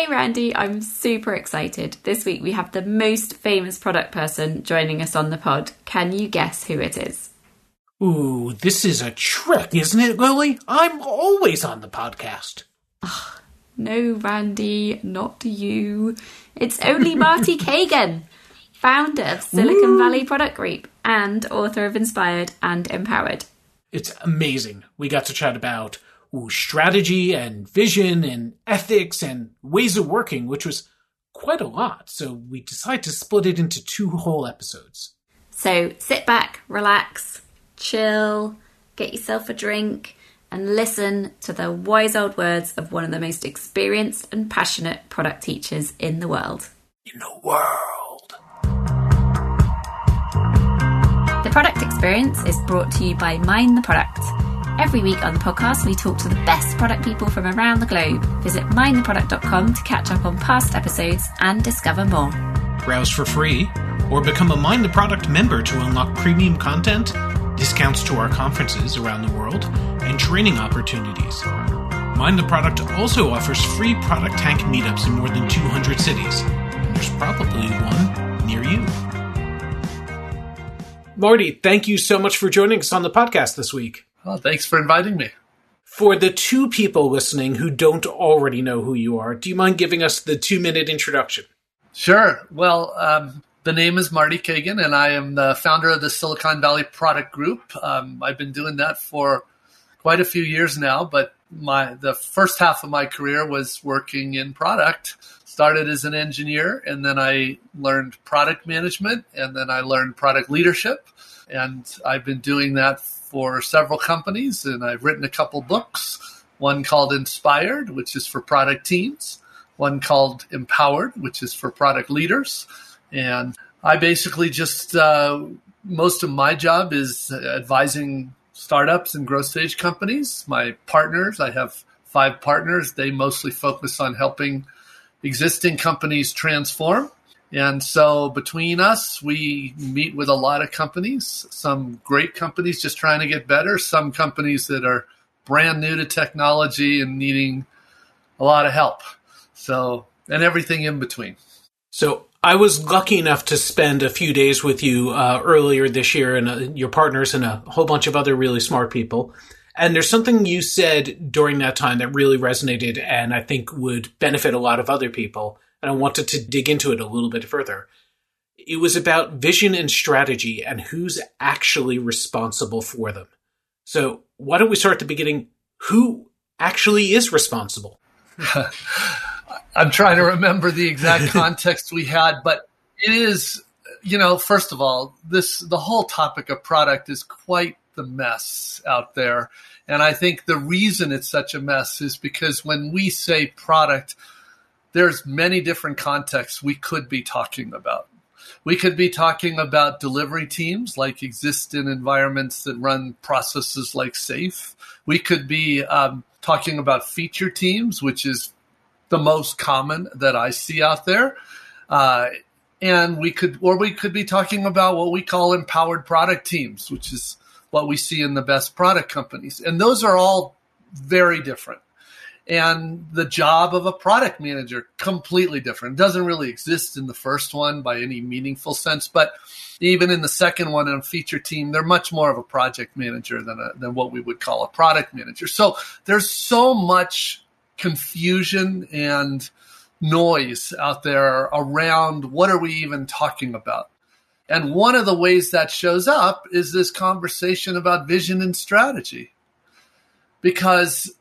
Hey Randy, I'm super excited. This week we have the most famous product person joining us on the pod. Can you guess who it is? Ooh, this is a trick, isn't it, Lily? I'm always on the podcast. Oh, no, Randy, not you. It's only Marty Cagan, founder of Silicon Valley Product Group and author of Inspired and Empowered. It's amazing. We got to chat about strategy and vision and ethics and ways of working, which was quite a lot. So we decided to split it into two whole episodes. So sit back, relax, chill, get yourself a drink, and listen to the wise old words of one of the most experienced and passionate product teachers in the world. The Product Experience is brought to you by Mind the Product. Every week on the podcast, we talk to the best product people from around the globe. Visit mindtheproduct.com to catch up on past episodes and discover more. Browse for free or become a Mind the Product member to unlock premium content, discounts to our conferences around the world, and training opportunities. Mind the Product also offers free product tank meetups in more than 200 cities. There's probably one near you. Marty, thank you so much for joining us on the podcast this week. Well, thanks for inviting me. For the two people listening who don't already know who you are, do you mind giving us the 2-minute introduction? Sure. Well, the name is Marty Cagan, and I am the founder of the Silicon Valley Product Group. I've been doing that for quite a few years now, but the first half of my career was working in product. Started as an engineer, and then I learned product management, and then I learned product leadership, and I've been doing that for several companies, and I've written a couple books, one called Inspired, which is for product teams, one called Empowered, which is for product leaders. And I basically just, most of my job is advising startups and growth stage companies. My partners, I have 5 partners. They mostly focus on helping existing companies transform. And so between us, we meet with a lot of companies, some great companies just trying to get better, some companies that are brand new to technology and needing a lot of help. So, and everything in between. So I was lucky enough to spend a few days with you earlier this year and your partners and a whole bunch of other really smart people. And there's something you said during that time that really resonated and I think would benefit a lot of other people. And I wanted to dig into it a little bit further. It was about vision and strategy and who's actually responsible for them. So why don't we start at the beginning? Who actually is responsible? I'm trying to remember the exact context we had, but it is, first of all, the whole topic of product is quite the mess out there. And I think the reason it's such a mess is because when we say product, there's many different contexts we could be talking about. We could be talking about delivery teams like exist in environments that run processes like SAFE. We could be talking about feature teams, which is the most common that I see out there. And we could be talking about what we call empowered product teams, which is what we see in the best product companies. And those are all very different. And the job of a product manager, completely different. It doesn't really exist in the first one by any meaningful sense. But even in the second one, in a feature team, they're much more of a project manager than what we would call a product manager. So there's so much confusion and noise out there around what are we even talking about. And one of the ways that shows up is this conversation about vision and strategy. Because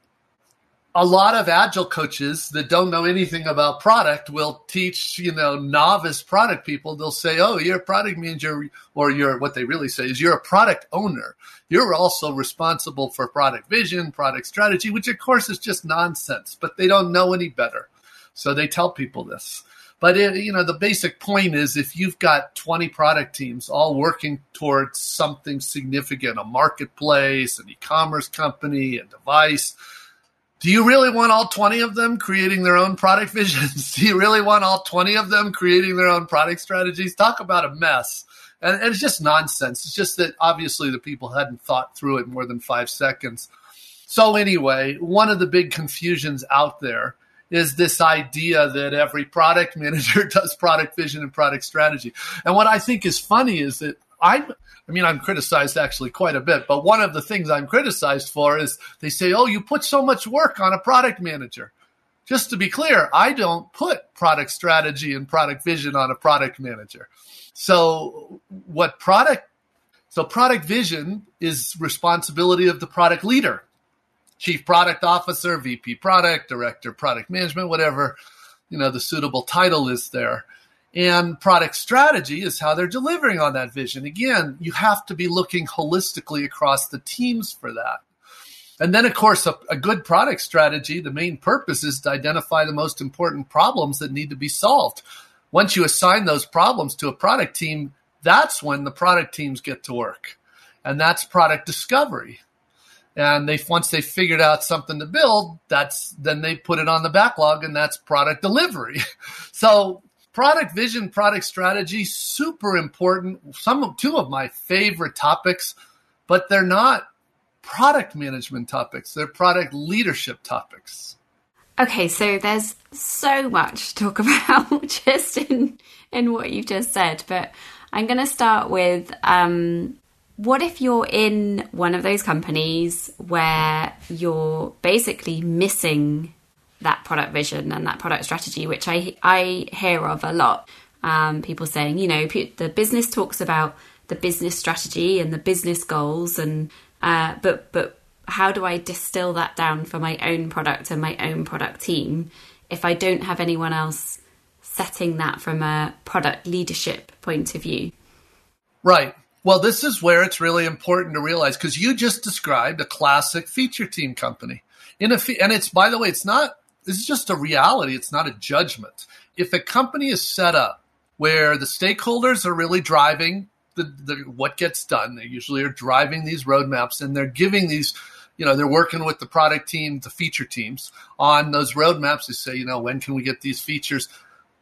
a lot of agile coaches that don't know anything about product will teach, novice product people. They'll say, oh, you're a product manager, or what they really say is you're a product owner. You're also responsible for product vision, product strategy, which of course is just nonsense, but they don't know any better. So they tell people this. But the basic point is if you've got 20 product teams all working towards something significant, a marketplace, an e-commerce company, a device, do you really want all 20 of them creating their own product visions? Do you really want all 20 of them creating their own product strategies? Talk about a mess. And it's just nonsense. It's just that obviously the people hadn't thought through it more than 5 seconds. So anyway, one of the big confusions out there is this idea that every product manager does product vision and product strategy. And what I think is funny is that I'm criticized actually quite a bit, but one of the things I'm criticized for is they say, oh, you put so much work on a product manager. Just to be clear, I don't put product strategy and product vision on a product manager. So product vision is responsibility of the product leader, chief product officer, VP product, director, product management, whatever, the suitable title is there. And product strategy is how they're delivering on that vision. Again, you have to be looking holistically across the teams for that. And then, of course, a good product strategy, the main purpose is to identify the most important problems that need to be solved. Once you assign those problems to a product team, that's when the product teams get to work. And that's product discovery. And once they figured out something to build, then they put it on the backlog, and that's product delivery. So product vision, product strategy, super important. Two of my favorite topics, but they're not product management topics. They're product leadership topics. Okay, so there's so much to talk about just in what you've just said, but I'm going to start with what if you're in one of those companies where you're basically missing that product vision and that product strategy, which I hear of a lot. People saying, the business talks about the business strategy and the business goals, and but how do I distill that down for my own product and my own product team if I don't have anyone else setting that from a product leadership point of view? Right. Well, this is where it's really important to realize, because you just described a classic feature team company. And it's, by the way, it's not, this is just a reality. It's not a judgment. If a company is set up where the stakeholders are really driving what gets done, they usually are driving these roadmaps, and they're giving these, they're working with the product team, the feature teams on those roadmaps to say, when can we get these features?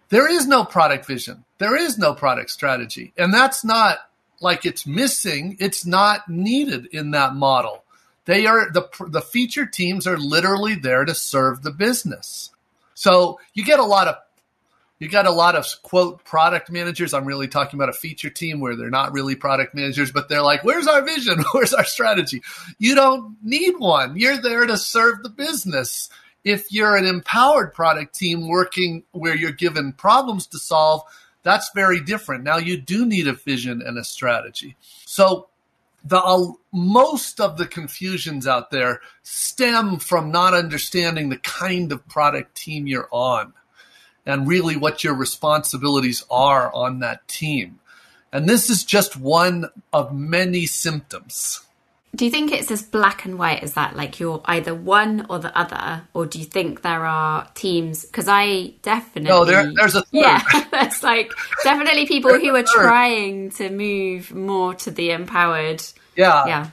There is no product vision. There is no product strategy. And that's not like it's missing. It's not needed in that model. They are the feature teams are literally there to serve the business. So you got a lot of quote product managers. I'm really talking about a feature team where they're not really product managers, but they're like, "Where's our vision? Where's our strategy?" You don't need one. You're there to serve the business. If you're an empowered product team working where you're given problems to solve, that's very different. Now you do need a vision and a strategy. So most of the confusions out there stem from not understanding the kind of product team you're on and really what your responsibilities are on that team. And this is just one of many symptoms. Do you think it's as black and white as that? Like you're either one or the other? Or do you think there are teams? Because I definitely... No, there's a third. Yeah, there's definitely people who are trying to move more to the empowered. Yeah.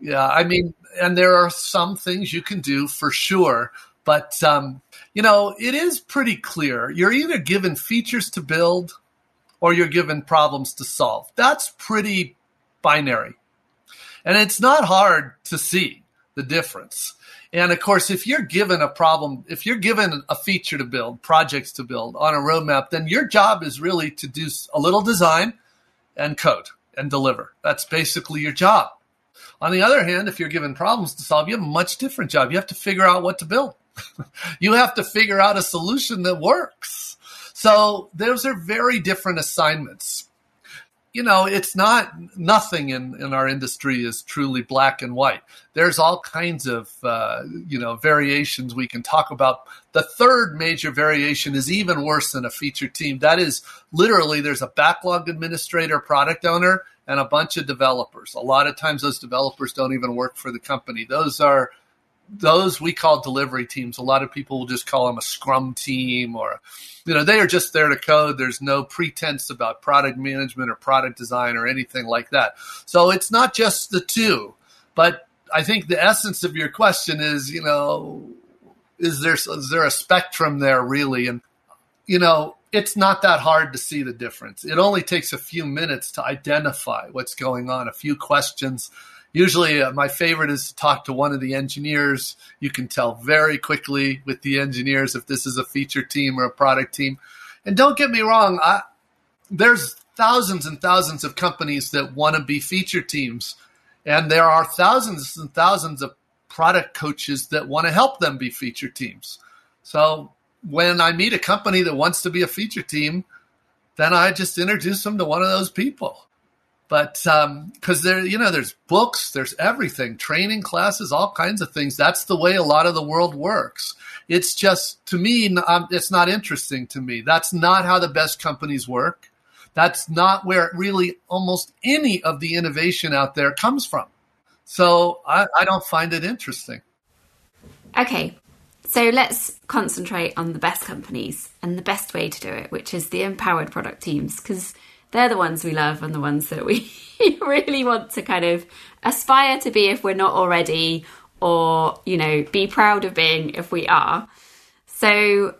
And there are some things you can do for sure. But, it is pretty clear. You're either given features to build or you're given problems to solve. That's pretty binary. And it's not hard to see the difference. And of course, if you're given a problem, if you're given a feature to build, projects to build on a roadmap, then your job is really to do a little design and code and deliver. That's basically your job. On the other hand, if you're given problems to solve, you have a much different job. You have to figure out what to build. You have to figure out a solution that works. So those are very different assignments. It's not nothing in our industry is truly black and white. There's all kinds of, variations we can talk about. The third major variation is even worse than a feature team. That is literally there's a backlog administrator, product owner, and a bunch of developers. A lot of times those developers don't even work for the company. Those we call delivery teams. A lot of people will just call them a scrum team or, they are just there to code. There's no pretense about product management or product design or anything like that. So it's not just the two, but I think the essence of your question is, is there a spectrum there really? And, it's not that hard to see the difference. It only takes a few minutes to identify what's going on, a few questions. Usually my favorite is to talk to one of the engineers. You can tell very quickly with the engineers if this is a feature team or a product team. And don't get me wrong, there's thousands and thousands of companies that want to be feature teams. And there are thousands and thousands of product coaches that want to help them be feature teams. So when I meet a company that wants to be a feature team, then I just introduce them to one of those people. But because there's books, there's everything, training classes, all kinds of things. That's the way a lot of the world works. It's just, to me, it's not interesting to me. That's not how the best companies work. That's not where really almost any of the innovation out there comes from. So I don't find it interesting. Okay, so let's concentrate on the best companies and the best way to do it, which is the empowered product teams, because they're the ones we love and the ones that we really want to kind of aspire to be if we're not already, or, be proud of being if we are. So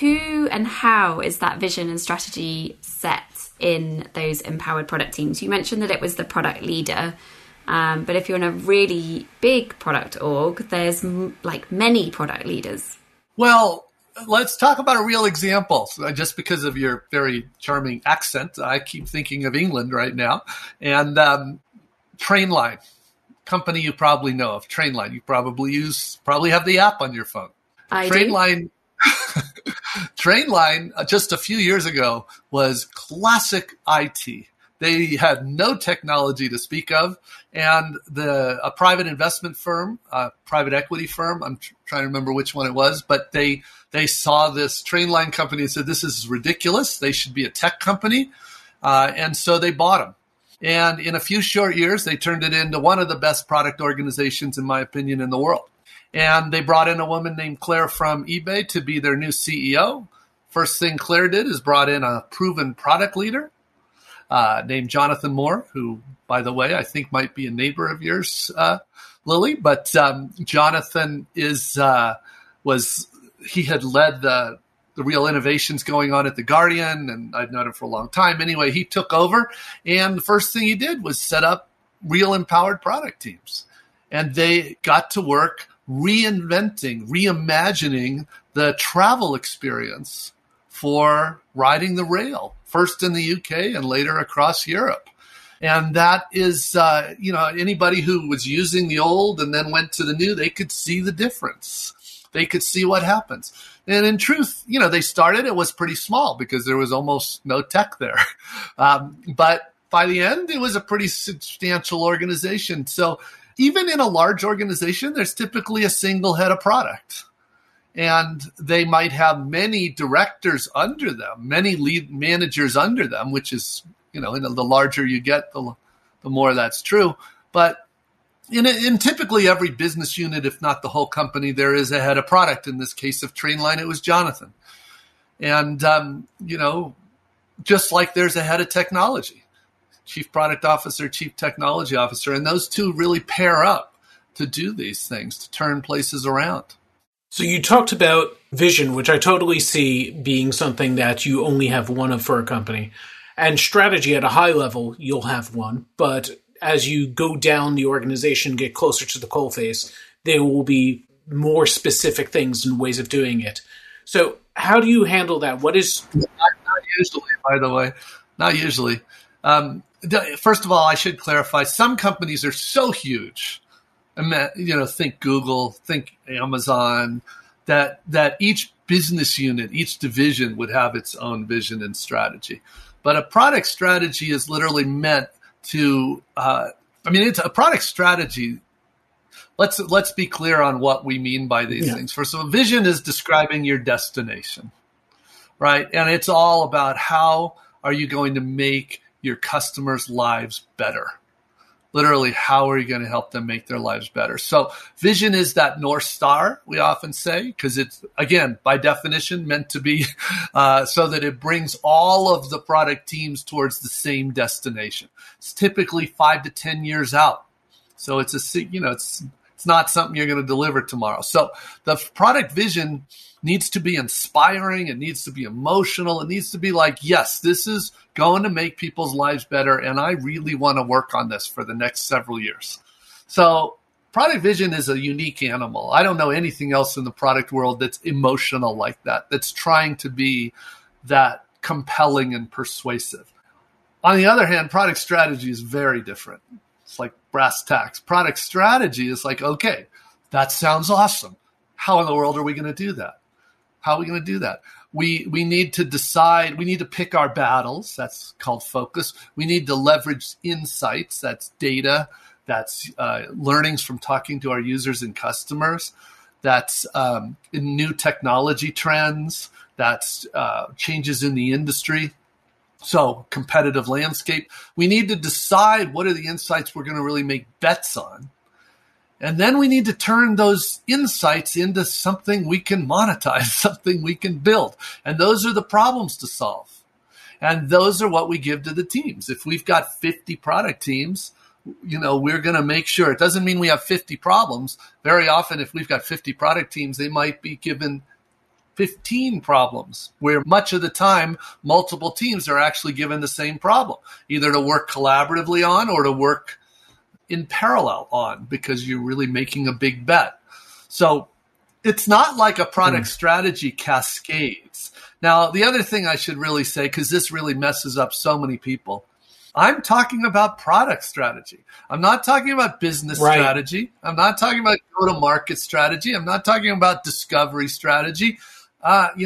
who and how is that vision and strategy set in those empowered product teams? You mentioned that it was the product leader, but if you're in a really big product org, there's many product leaders. Well, let's talk about a real example. So just because of your very charming accent, I keep thinking of England right now. And Trainline, company you probably know of, Trainline. You probably have the app on your phone. Trainline, just a few years ago, was classic IT. They had no technology to speak of, and a private investment firm, a private equity firm, I'm trying to remember which one it was, but they saw this Trainline company and said, this is ridiculous. They should be a tech company. And so they bought them. And in a few short years, they turned it into one of the best product organizations, in my opinion, in the world. And they brought in a woman named Claire from eBay to be their new CEO. First thing Claire did is brought in a proven product leader, named Jonathan Moore, who, by the way, I think might be a neighbor of yours, Lily. But Jonathan had led the real innovations going on at the Guardian, and I've known him for a long time. Anyway, he took over, and the first thing he did was set up real empowered product teams. And they got to work reimagining the travel experience for riding the rail, first in the UK and later across Europe. And that is, anybody who was using the old and then went to the new, they could see the difference. They could see what happens. And in truth, they started, it was pretty small because there was almost no tech there. But by the end, it was a pretty substantial organization. So even in a large organization, there's typically a single head of product. And they might have many directors under them, many lead managers under them, which is, the larger you get, the more that's true. But in typically every business unit, if not the whole company, there is a head of product. In this case of Trainline, it was Jonathan. And, just like there's a head of technology, chief product officer, chief technology officer, and those two really pair up to do these things, to turn places around. So you talked about vision, which I totally see being something that you only have one of for a company. And strategy at a high level, you'll have one. But as you go down the organization, get closer to the coalface, there will be more specific things and ways of doing it. So how do you handle that? What is... Not usually, by the way. Not usually. First of all, I should clarify, some companies are so huge... think Google, think Amazon, that each business unit, each division would have its own vision and strategy. But a product strategy is literally meant to, it's a product strategy. Let's be clear on what we mean by these things. First of all, vision is describing your destination, right? And it's all about how are you going to make your customers' lives better. Literally, how are you going to help them make their lives better? So vision is that North Star, we often say, because it's, again, by definition, meant to be so that it brings all of the product teams towards the same destination. It's typically 5 to 10 years out. So it's it's not something you're going to deliver tomorrow. So the product vision needs to be inspiring. It needs to be emotional. It needs to be like, yes, this is going to make people's lives better, and I really want to work on this for the next several years. So product vision is a unique animal. I don't know anything else in the product world that's emotional like that, that's trying to be that compelling and persuasive. On the other hand, product strategy is very different. It's like brass tacks. Product strategy is like, okay, that sounds awesome. How in the world are we going to do that? How are we going to do that? We need to decide. We need to pick our battles. That's called focus. We need to leverage insights. That's data. That's learnings from talking to our users and customers. That's new technology trends. That's changes in the industry. So competitive landscape. We need to decide what are the insights we're going to really make bets on. And then we need to turn those insights into something we can monetize, something we can build. And those are the problems to solve. And those are what we give to the teams. If we've got 50 product teams, you know, we're going to make sure. It doesn't mean we have 50 problems. Very often, if we've got 50 product teams, they might be given 15 problems, where much of the time, multiple teams are actually given the same problem, either to work collaboratively on or to work in parallel on, because you're really making a big bet. So it's not like a product strategy cascades. Now, the other thing I should really say, because this really messes up so many people, I'm talking about product strategy. I'm not talking about business strategy. I'm not talking about go-to-market strategy. I'm not talking about discovery strategy. I'm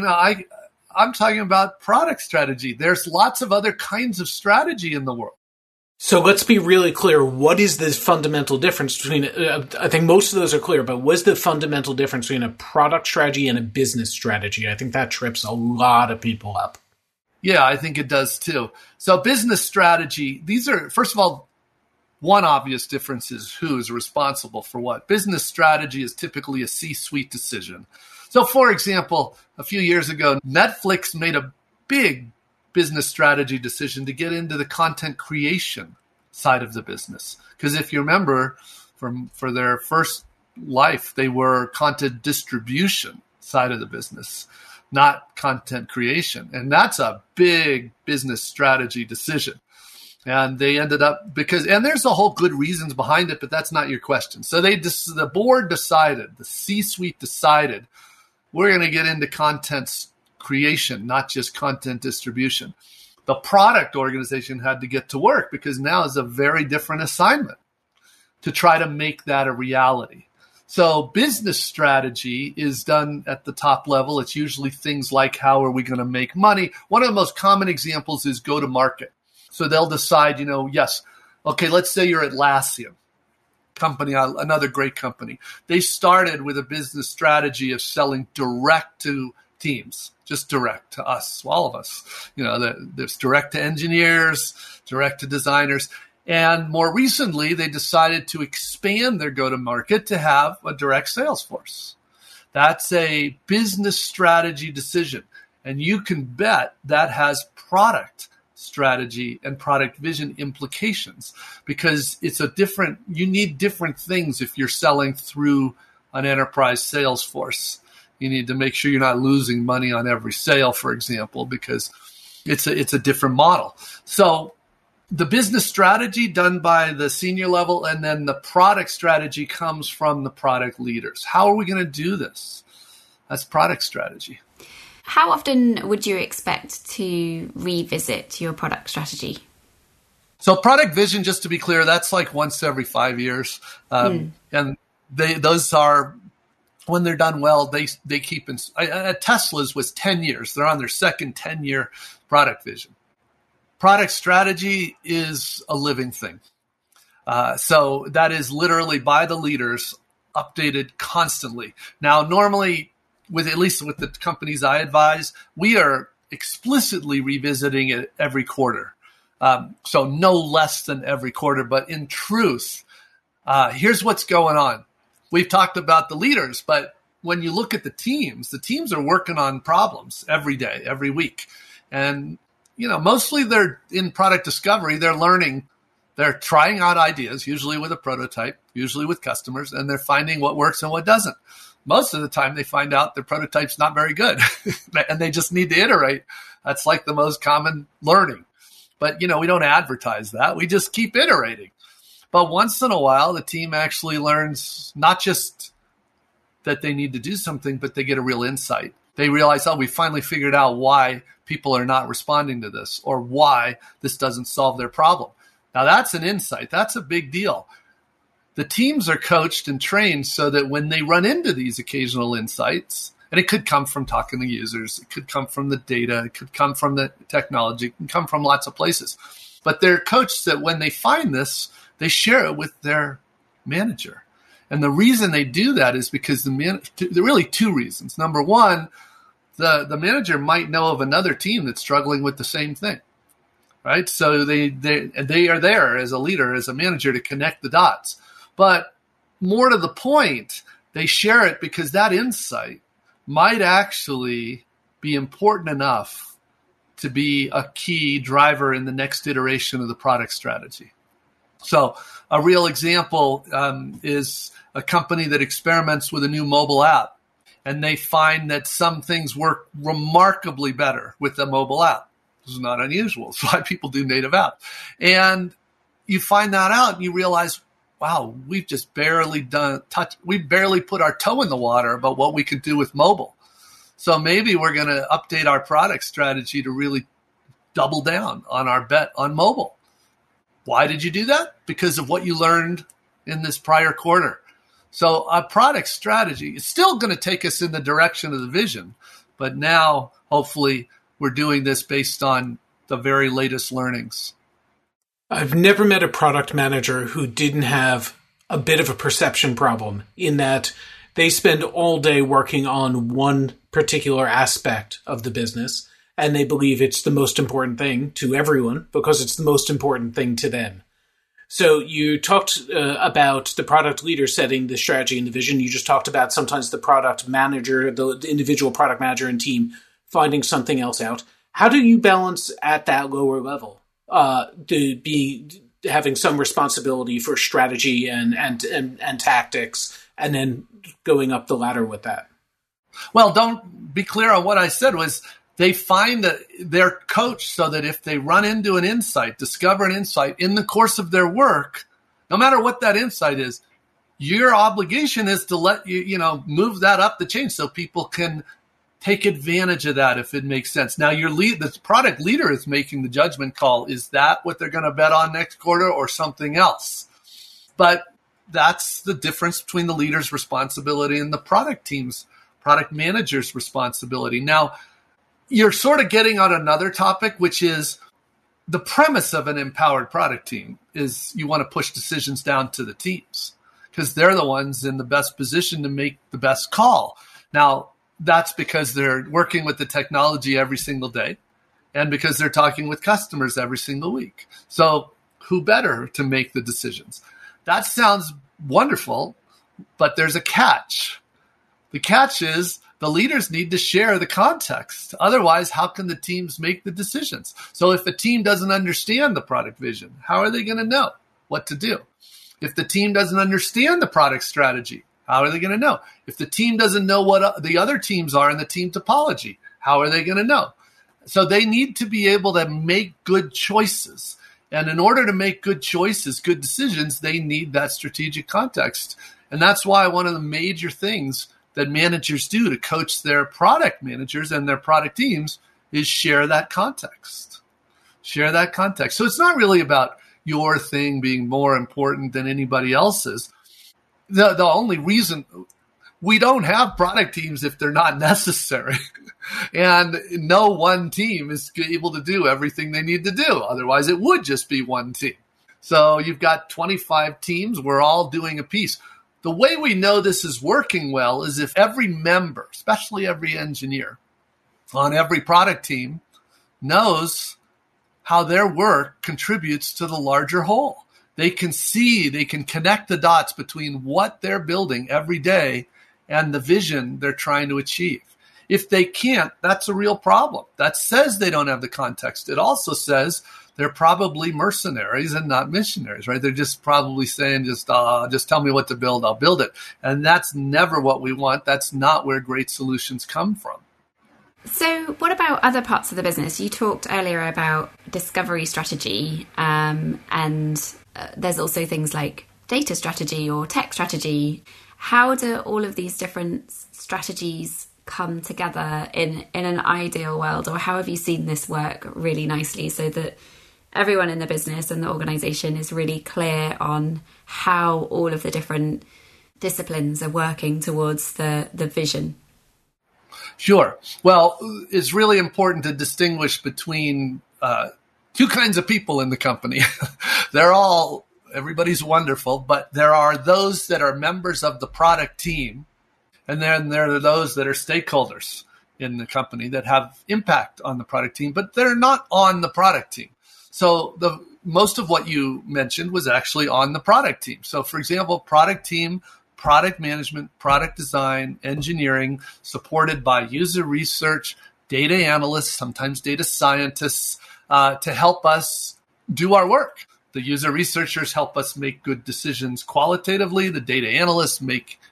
talking about product strategy. There's lots of other kinds of strategy in the world. So let's be really clear. What is the fundamental difference between, I think most of those are clear, but what's the fundamental difference between a product strategy and a business strategy? I think that trips a lot of people up. Yeah, I think it does too. So business strategy, these are, first of all, one obvious difference is who's responsible for what. Business strategy is typically a C-suite decision. So for example, a few years ago, Netflix made a big business strategy decision to get into the content creation side of the business. Because if you remember, for their first life, they were content distribution side of the business, not content creation. And that's a big business strategy decision. And they ended up, and there's a whole good reasons behind it, but that's not your question. So the board decided, the C-suite decided, we're going to get into content creation, not just content distribution. The product organization had to get to work, because now is a very different assignment to try to make that a reality. So business strategy is done at the top level. It's usually things like, how are we going to make money? One of the most common examples is go to market. So they'll decide, let's say you're Atlassian, company, another great company. They started with a business strategy of selling direct to teams, just direct to us, all of us. There's direct to engineers, direct to designers. And more recently, they decided to expand their go-to-market to have a direct sales force. That's a business strategy decision. And you can bet that has product strategy and product vision implications, because you need different things if you're selling through an enterprise sales force. You need to make sure you're not losing money on every sale, for example, because it's a different model. So the business strategy done by the senior level, and then the product strategy comes from the product leaders. How are we going to do this? That's product strategy. How often would you expect to revisit your product strategy? So product vision, just to be clear, that's like once every 5 years. And those are... when they're done well, they keep in. At Tesla's was 10 years. They're on their second 10-year product vision. Product strategy is a living thing. So that is literally by the leaders updated constantly. Now, normally, at least with the companies I advise, we are explicitly revisiting it every quarter. So no less than every quarter. But in truth, here's what's going on. We've talked about the leaders, but when you look at the teams are working on problems every day, every week. And, mostly they're in product discovery. They're learning. They're trying out ideas, usually with a prototype, usually with customers, and they're finding what works and what doesn't. Most of the time they find out their prototype's not very good and they just need to iterate. That's like the most common learning. But, we don't advertise that. We just keep iterating. But once in a while, the team actually learns not just that they need to do something, but they get a real insight. They realize, oh, we finally figured out why people are not responding to this or why this doesn't solve their problem. Now, that's an insight. That's a big deal. The teams are coached and trained so that when they run into these occasional insights, and it could come from talking to users, it could come from the data, it could come from the technology, it can come from lots of places. But they're coached that when they find this, they share it with their manager. And the reason they do that is because there are really two reasons. Number one, the manager might know of another team that's struggling with the same thing, right? So they are there as a leader, as a manager, to connect the dots. But more to the point, they share it because that insight might actually be important enough to be a key driver in the next iteration of the product strategy. So a real example is a company that experiments with a new mobile app, and they find that some things work remarkably better with the mobile app. This is not unusual. It's why people do native apps. And you find that out, and you realize, wow, we've just barely we barely put our toe in the water about what we could do with mobile. So maybe we're going to update our product strategy to really double down on our bet on mobile. Why did you do that? Because of what you learned in this prior quarter. So our product strategy is still going to take us in the direction of the vision, but now hopefully we're doing this based on the very latest learnings. I've never met a product manager who didn't have a bit of a perception problem in that they spend all day working on one particular aspect of the business, and they believe it's the most important thing to everyone because it's the most important thing to them. So you talked about the product leader setting the strategy and the vision. You just talked about sometimes the product manager, the individual product manager and team finding something else out. How do you balance at that lower level having some responsibility for strategy and tactics and then going up the ladder with that? Well, don't be clear on what I said was – they find that they're coached so that if they run into an insight, discover an insight in the course of their work, no matter what that insight is, your obligation is to let you move that up the chain so people can take advantage of that if it makes sense. Now, the product leader is making the judgment call. Is that what they're going to bet on next quarter or something else? But that's the difference between the leader's responsibility and the product manager's responsibility. Now, you're sort of getting on another topic, which is the premise of an empowered product team is you want to push decisions down to the teams because they're the ones in the best position to make the best call. Now, that's because they're working with the technology every single day and because they're talking with customers every single week. So who better to make the decisions? That sounds wonderful, but there's a catch. The catch is the leaders need to share the context. Otherwise, how can the teams make the decisions? So if a team doesn't understand the product vision, how are they going to know what to do? If the team doesn't understand the product strategy, how are they going to know? If the team doesn't know what the other teams are in the team topology, how are they going to know? So they need to be able to make good choices. And in order to make good choices, good decisions, they need that strategic context. And that's why one of the major things that managers do to coach their product managers and their product teams is share that context. Share that context. So it's not really about your thing being more important than anybody else's. The only reason we don't have product teams if they're not necessary. And no one team is able to do everything they need to do. Otherwise, it would just be one team. So you've got 25 teams. We're all doing a piece. The way we know this is working well is if every member, especially every engineer on every product team, knows how their work contributes to the larger whole. They can see, they can connect the dots between what they're building every day and the vision they're trying to achieve. If they can't, that's a real problem. That says they don't have the context. It also says they're probably mercenaries and not missionaries, right? They're just probably saying, just tell me what to build, I'll build it. And that's never what we want. That's not where great solutions come from. So what about other parts of the business? You talked earlier about discovery strategy, and there's also things like data strategy or tech strategy. How do all of these different strategies come together in an ideal world? Or how have you seen this work really nicely so that everyone in the business and the organization is really clear on how all of the different disciplines are working towards the vision? Sure. Well, it's really important to distinguish between two kinds of people in the company. Everybody's wonderful, but there are those that are members of the product team, and then there are those that are stakeholders in the company that have impact on the product team, but they're not on the product team. So most of what you mentioned was actually on the product team. So for example, product team, product management, product design, engineering, supported by user research, data analysts, sometimes data scientists, to help us do our work. The user researchers help us make good decisions qualitatively. The data analysts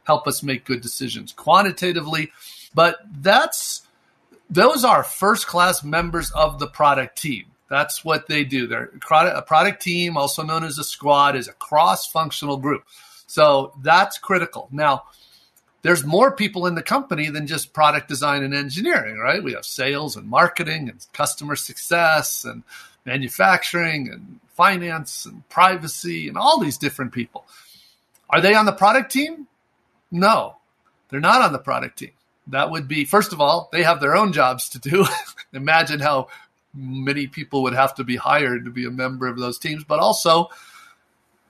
help us make good decisions quantitatively. But those are first-class members of the product team. That's what they do. A product team, also known as a squad, is a cross-functional group. So that's critical. Now, there's more people in the company than just product design and engineering, right? We have sales and marketing and customer success and manufacturing and finance and privacy and all these different people. Are they on the product team? No, they're not on the product team. That would be, first of all, they have their own jobs to do. Imagine how many people would have to be hired to be a member of those teams. But also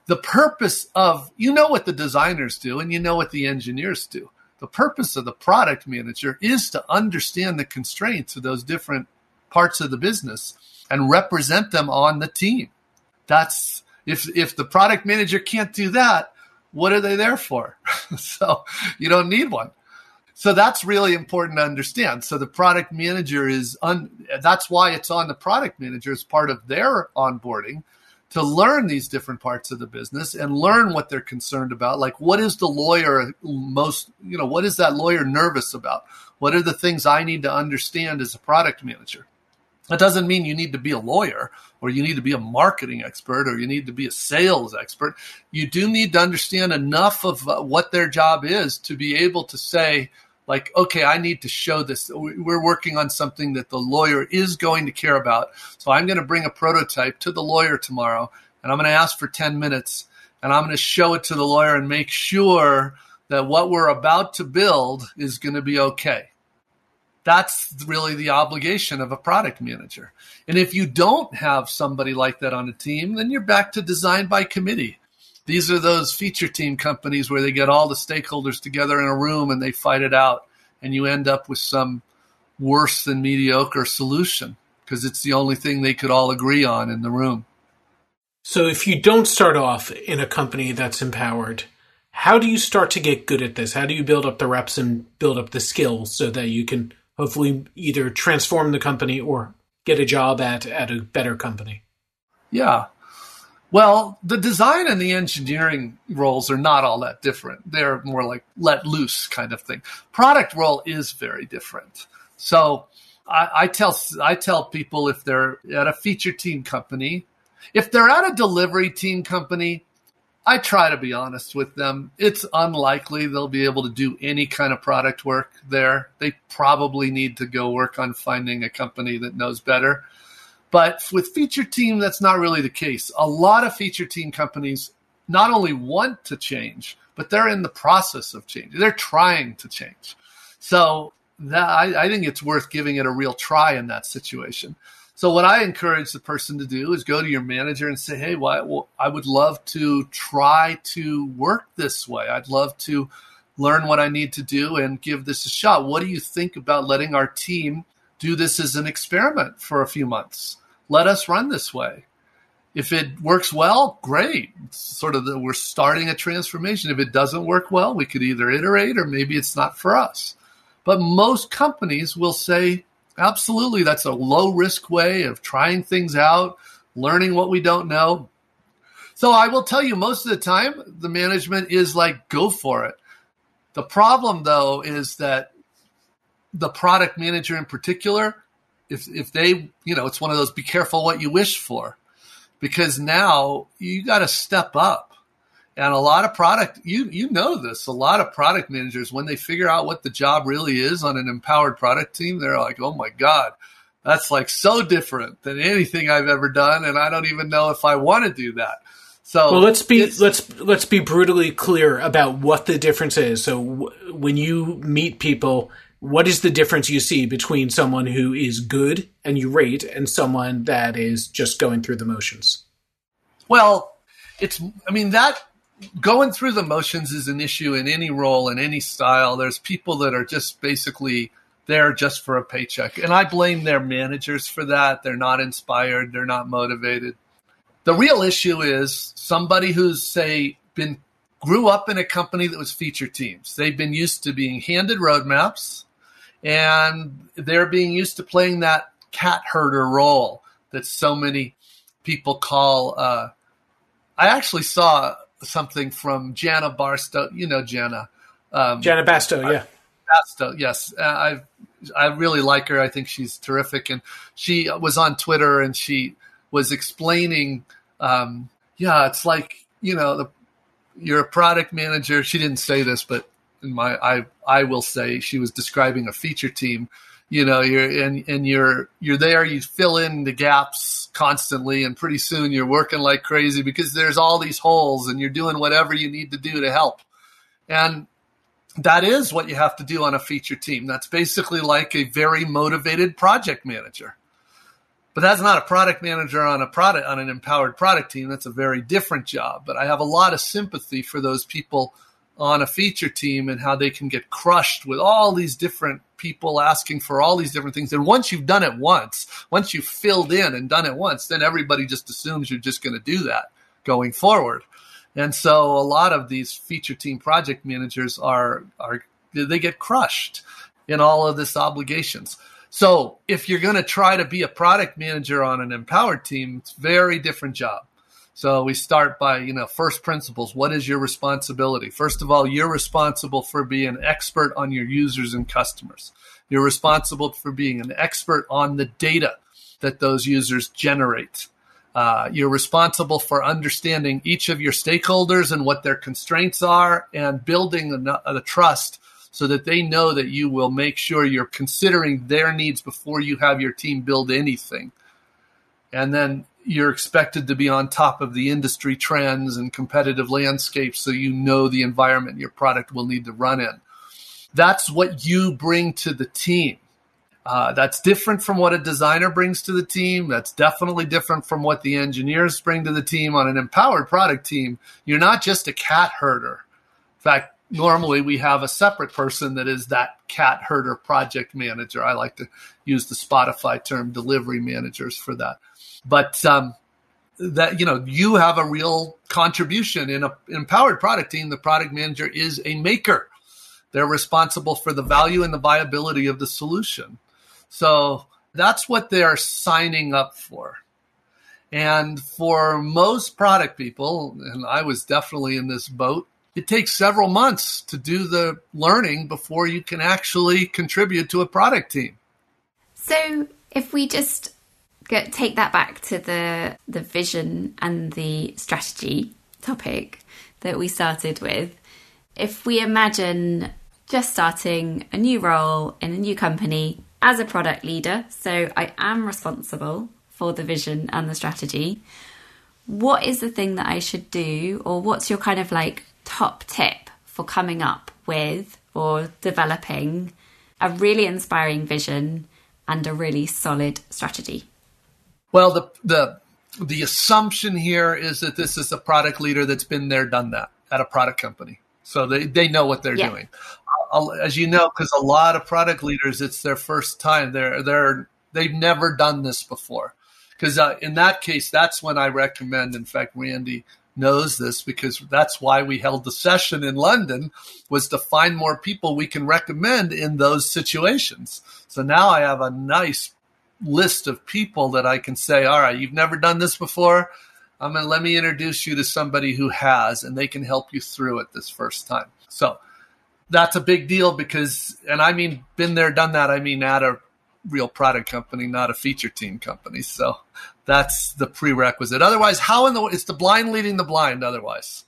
the purpose of, you know what the designers do and you know what the engineers do. The purpose of the product manager is to understand the constraints of those different parts of the business and represent them on the team. That's if the product manager can't do that, what are they there for? So you don't need one. So that's really important to understand. So the product manager that's why it's on the product manager as part of their onboarding to learn these different parts of the business and learn what they're concerned about. Like, what is the lawyer what is that lawyer nervous about? What are the things I need to understand as a product manager? That doesn't mean you need to be a lawyer or you need to be a marketing expert or you need to be a sales expert. You do need to understand enough of what their job is to be able to say, like, okay, I need to show this. We're working on something that the lawyer is going to care about. So I'm going to bring a prototype to the lawyer tomorrow and I'm going to ask for 10 minutes and I'm going to show it to the lawyer and make sure that what we're about to build is going to be okay. That's really the obligation of a product manager. And if you don't have somebody like that on a team, then you're back to design by committee. These are those feature team companies where they get all the stakeholders together in a room and they fight it out. And you end up with some worse than mediocre solution because it's the only thing they could all agree on in the room. So if you don't start off in a company that's empowered, how do you start to get good at this? How do you build up the reps and build up the skills so that you can hopefully either transform the company or get a job at a better company? Yeah. Well, the design and the engineering roles are not all that different. They're more like let loose kind of thing. Product role is very different. So I tell people if they're at a feature team company, if they're at a delivery team company, I try to be honest with them. It's unlikely they'll be able to do any kind of product work there. They probably need to go work on finding a company that knows better. But with feature team, that's not really the case. A lot of feature team companies not only want to change, but they're in the process of change. They're trying to change. So I think it's worth giving it a real try in that situation. So what I encourage the person to do is go to your manager and say, hey, I would love to try to work this way. I'd love to learn what I need to do and give this a shot. What do you think about letting our team do this as an experiment for a few months? Let us run this way. If it works well, great. It's sort of we're starting a transformation. If it doesn't work well, we could either iterate or maybe it's not for us. But most companies will say, absolutely, that's a low-risk way of trying things out, learning what we don't know. So I will tell you, most of the time, the management is like, go for it. The problem, though, is that the product manager in particular, if they, it's one of those be careful what you wish for. because now you got to step up. And a lot of product, you know this, a lot of product managers, when they figure out what the job really is on an empowered product team, they're like, oh my God, that's like so different than anything I've ever done. And I don't even know if I want to do that. So well, let's be brutally clear about what the difference is. So when you meet people, what is the difference you see between someone who is good and you rate and someone that is just going through the motions? Well, that going through the motions is an issue in any role, in any style. There's people that are just basically there just for a paycheck. And I blame their managers for that. They're not inspired. They're not motivated. The real issue is somebody who's, say, grew up in a company that was feature teams. They've been used to being handed roadmaps, and they're being used to playing that cat herder role that so many people call. I actually saw something from Janna Bastow. You know Janna. Janna Bastow, yeah. Bastow, yes. I really like her. I think she's terrific. And she was on Twitter, and she was explaining, it's like, you're a product manager. She didn't say this, but I will say she was describing a feature team. You're there. You fill in the gaps constantly, and pretty soon you're working like crazy because there's all these holes, and you're doing whatever you need to do to help. And that is what you have to do on a feature team. That's basically like a very motivated project manager. But that's not a product manager on an empowered product team. That's a very different job. But I have a lot of sympathy for those people on a feature team and how they can get crushed with all these different people asking for all these different things. And once you've done it once, once you've filled in and done it once, then everybody just assumes you're just going to do that going forward. And so a lot of these feature team project managers they get crushed in all of this obligations. So if you're going to try to be a product manager on an empowered team, it's a very different job. So we start by, first principles. What is your responsibility? First of all, you're responsible for being an expert on your users and customers. You're responsible for being an expert on the data that those users generate. You're responsible for understanding each of your stakeholders and what their constraints are and building the trust so that they know that you will make sure you're considering their needs before you have your team build anything. And then you're expected to be on top of the industry trends and competitive landscapes so you know the environment your product will need to run in. That's what you bring to the team. That's different from what a designer brings to the team. That's definitely different from what the engineers bring to the team. On an empowered product team, you're not just a cat herder. In fact, normally, we have a separate person that is that cat herder project manager. I like to use the Spotify term delivery managers for that. But you have a real contribution in an empowered product team. The product manager is a maker. They're responsible for the value and the viability of the solution. So that's what they are signing up for. And for most product people, and I was definitely in this boat, it takes several months to do the learning before you can actually contribute to a product team. So if we just take that back to the vision and the strategy topic that we started with, if we imagine just starting a new role in a new company as a product leader, so I am responsible for the vision and the strategy, what is the thing that I should do, or what's your kind of like top tip for coming up with or developing a really inspiring vision and a really solid strategy? Well, the assumption here is that this is a product leader that's been there, done that at a product company. So they know what they're doing. As you know, because a lot of product leaders, it's their first time. They've never done this before. Because in that case, that's when I recommend, in fact, Randy knows this because that's why we held the session in London, was to find more people we can recommend in those situations. So now I have a nice list of people that I can say, all right, you've never done this before. Let me introduce you to somebody who has, and they can help you through it this first time. So that's a big deal because, and I mean, been there, done that. I mean, at a real product company, not a feature team company. So that's the prerequisite. Otherwise, how in the world? It's the blind leading the blind otherwise,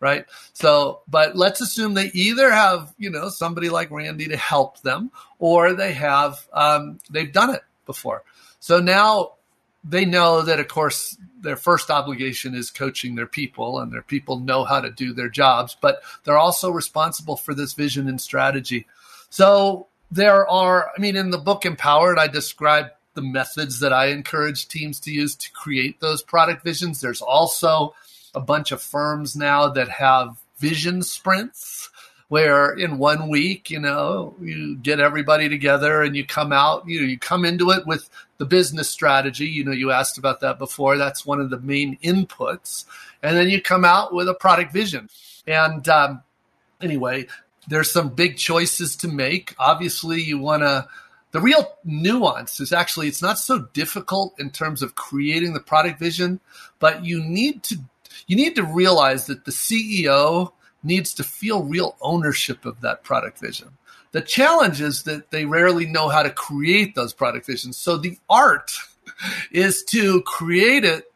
right? So, but let's assume they either have, you know, somebody like Randy to help them, or they have, they've done it before. So now they know that, of course, their first obligation is coaching their people, and their people know how to do their jobs, but they're also responsible for this vision and strategy. So there are, I mean, in the book Empowered, I describe the methods that I encourage teams to use to create those product visions. There's also a bunch of firms now that have vision sprints, where in 1 week, you know, you get everybody together and you come out, you know, you come into it with the business strategy. You know, you asked about that before. That's one of the main inputs. And then you come out with a product vision. And anyway, there's some big choices to make. Obviously, you want to, the real nuance is actually, it's not so difficult in terms of creating the product vision, but you need to realize that the CEO needs to feel real ownership of that product vision. The challenge is that they rarely know how to create those product visions. So the art is to create it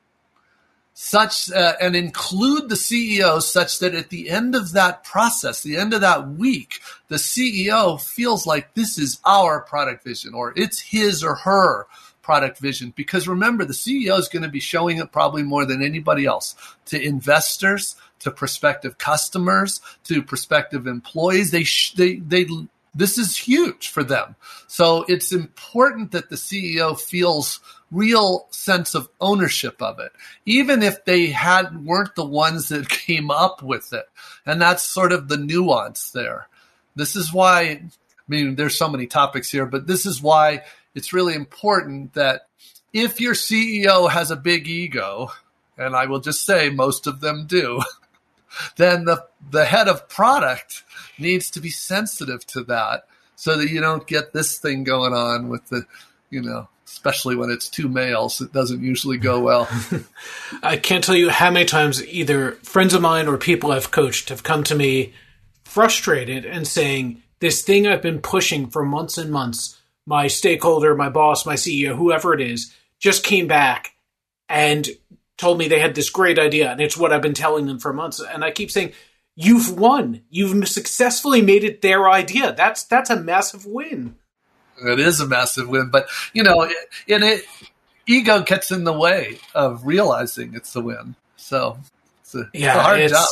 such and include the CEO such that at the end of that process, the end of that week, the CEO feels like this is our product vision, or it's his or her product vision. Because remember, the CEO is going to be showing it probably more than anybody else to investors, to prospective customers, to prospective employees. This is huge for them. So it's important that the CEO feels real sense of ownership of it, even if they weren't the ones that came up with it. And that's sort of the nuance there. This is why, I mean, there's so many topics here, but this is why it's really important that if your CEO has a big ego, and I will just say most of them do, then the head of product needs to be sensitive to that so that you don't get this thing going on with the, you know, especially when it's two males, it doesn't usually go well. I can't tell you how many times either friends of mine or people I've coached have come to me frustrated and saying, this thing I've been pushing for months and months, my stakeholder, my boss, my CEO, whoever it is, just came back and told me they had this great idea, and it's what I've been telling them for months. And I keep saying, you've won. You've successfully made it their idea. That's a massive win. It is a massive win. But, you know, ego gets in the way of realizing it's the win. So it's a hard job.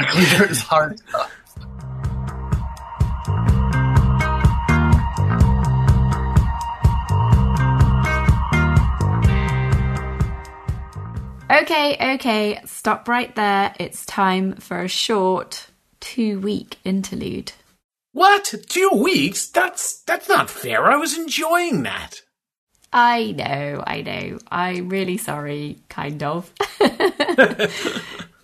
It's hard job. Okay, stop right there. It's time for a short 2-week interlude. What? 2 weeks? That's not fair. I was enjoying that. I know. I'm really sorry, kind of.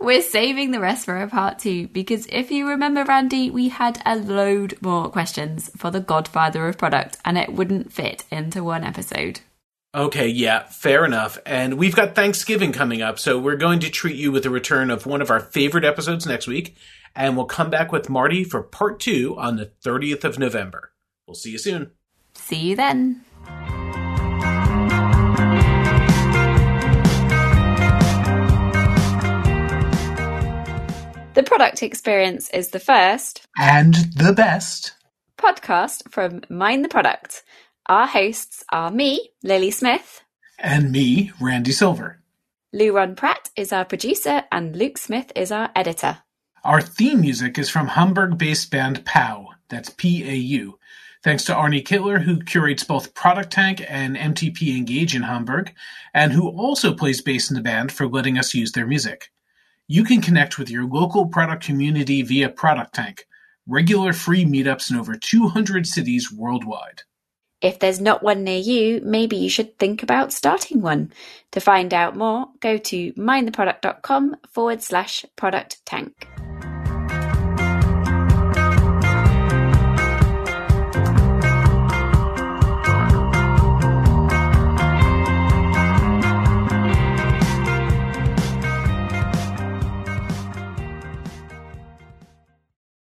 We're saving the rest for a part two, because if you remember, Randy, we had a load more questions for the Godfather of Product, and it wouldn't fit into one episode. Okay, yeah, fair enough. And we've got Thanksgiving coming up, so we're going to treat you with a return of one of our favorite episodes next week, and we'll come back with Marty for part 2 on the 30th of November. We'll see you soon. See you then. The Product Experience is the first and the best podcast from Mind the Product. Our hosts are me, Lily Smith. And me, Randy Silver. Lou Ron Pratt is our producer and Luke Smith is our editor. Our theme music is from Hamburg-based band PAU. That's PAU. Thanks to Arnie Kittler, who curates both Product Tank and MTP Engage in Hamburg, and who also plays bass in the band, for letting us use their music. You can connect with your local product community via Product Tank. Regular free meetups in over 200 cities worldwide. If there's not one near you, maybe you should think about starting one. To find out more, go to mindtheproduct.com/product tank.